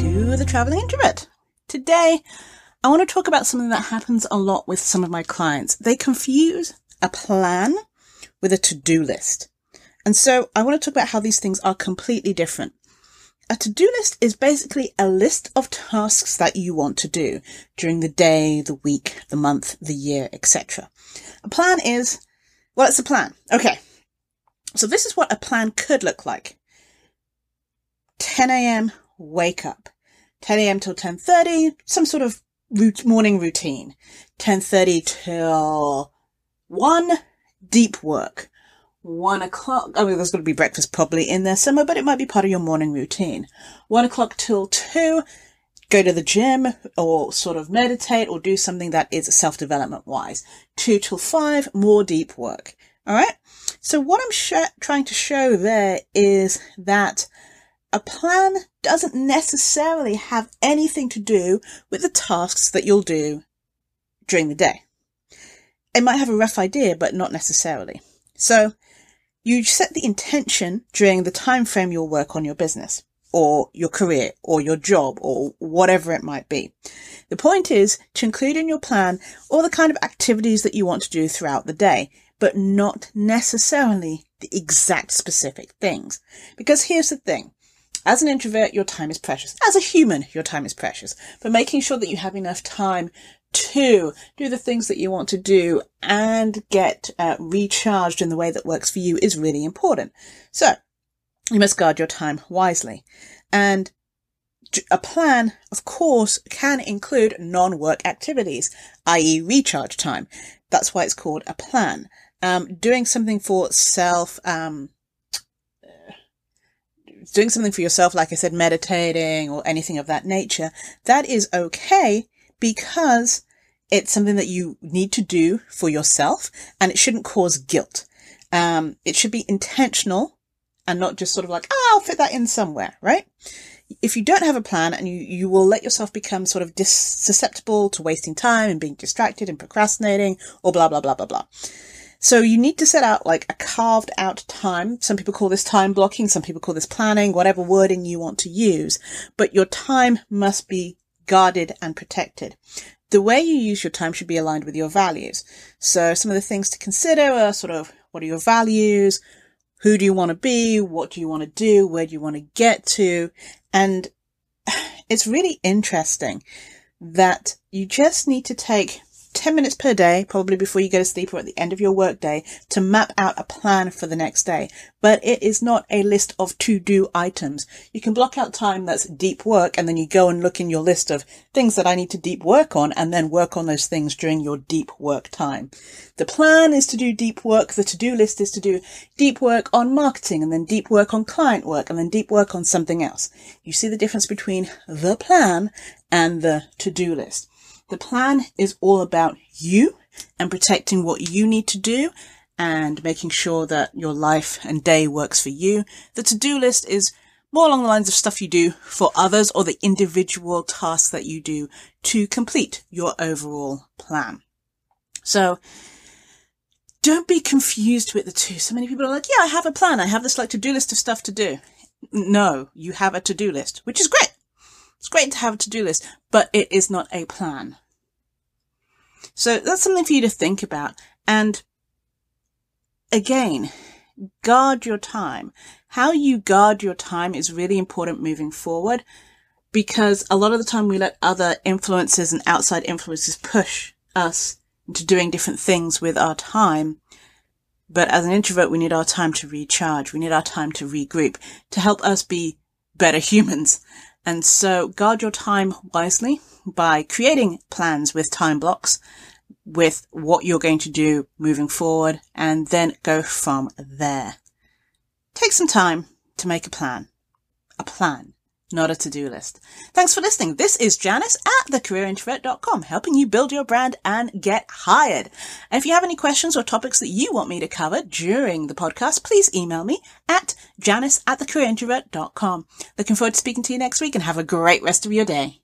to The Travelling Introvert. Today, I want to talk about something that happens a lot with some of my clients. They confuse a plan with a to-do list. And so I want to talk about how these things are completely different. A to-do list is basically a list of tasks that you want to do during the day, the week, the month, the year, etc. A plan is, well, it's a plan. Okay, so this is what a plan could look like. 10 a.m. wake up. 10 a.m. till 10:30, some sort of morning routine. 10:30 till 1, deep work. 1 o'clock, I mean, there's going to be breakfast probably in there somewhere, but it might be part of your morning routine. 1 o'clock till 2, go to the gym or sort of meditate or do something that is self-development wise. 2 till 5, more deep work. All right. So what I'm trying to show there is that a plan doesn't necessarily have anything to do with the tasks that you'll do during the day. It might have a rough idea, but not necessarily. So you set the intention during the time frame you'll work on your business or your career or your job or whatever it might be. The point is to include in your plan all the kind of activities that you want to do throughout the day, but not necessarily the exact specific things. Because here's the thing. As an introvert, your time is precious. As a human, your time is precious. But making sure that you have enough time to do the things that you want to do and get recharged in the way that works for you is really important. So you must guard your time wisely. And a plan, of course, can include non-work activities, i.e. recharge time. That's why it's called a plan. Doing something for yourself, like I said, meditating or anything of that nature, that is okay because it's something that you need to do for yourself and it shouldn't cause guilt. It should be intentional and not just sort of like, I'll fit that in somewhere, right? If you don't have a plan and you will let yourself become sort of susceptible to wasting time and being distracted and procrastinating or blah, blah, blah, blah, blah. So you need to set out like a carved out time. Some people call this time blocking. Some people call this planning, whatever wording you want to use, but your time must be guarded and protected. The way you use your time should be aligned with your values. So some of the things to consider are sort of, what are your values? Who do you want to be? What do you want to do? Where do you want to get to? And it's really interesting that you just need to take 10 minutes per day, probably before you go to sleep or at the end of your workday, to map out a plan for the next day. But it is not a list of to-do items. You can block out time that's deep work and then you go and look in your list of things that I need to deep work on and then work on those things during your deep work time. The plan is to do deep work. The to-do list is to do deep work on marketing and then deep work on client work and then deep work on something else. You see the difference between the plan and the to-do list. The plan is all about you and protecting what you need to do and making sure that your life and day works for you. The to-do list is more along the lines of stuff you do for others or the individual tasks that you do to complete your overall plan. So don't be confused with the two. So many people are like, yeah, I have a plan. I have this like to-do list of stuff to do. No, you have a to-do list, which is great. It's great to have a to-do list, but it is not a plan. So that's something for you to think about. And again, guard your time. How you guard your time is really important moving forward because a lot of the time we let other influences and outside influences push us into doing different things with our time. But as an introvert, we need our time to recharge. We need our time to regroup, to help us be better humans. And so guard your time wisely by creating plans with time blocks, with what you're going to do moving forward, and then go from there. Take some time to make a plan, not a to-do list. Thanks for listening. This is Janice at thecareerintrovert.com, helping you build your brand and get hired. And if you have any questions or topics that you want me to cover during the podcast, please email me at Janice at thecareerintrovert.com. Looking forward to speaking to you next week and have a great rest of your day.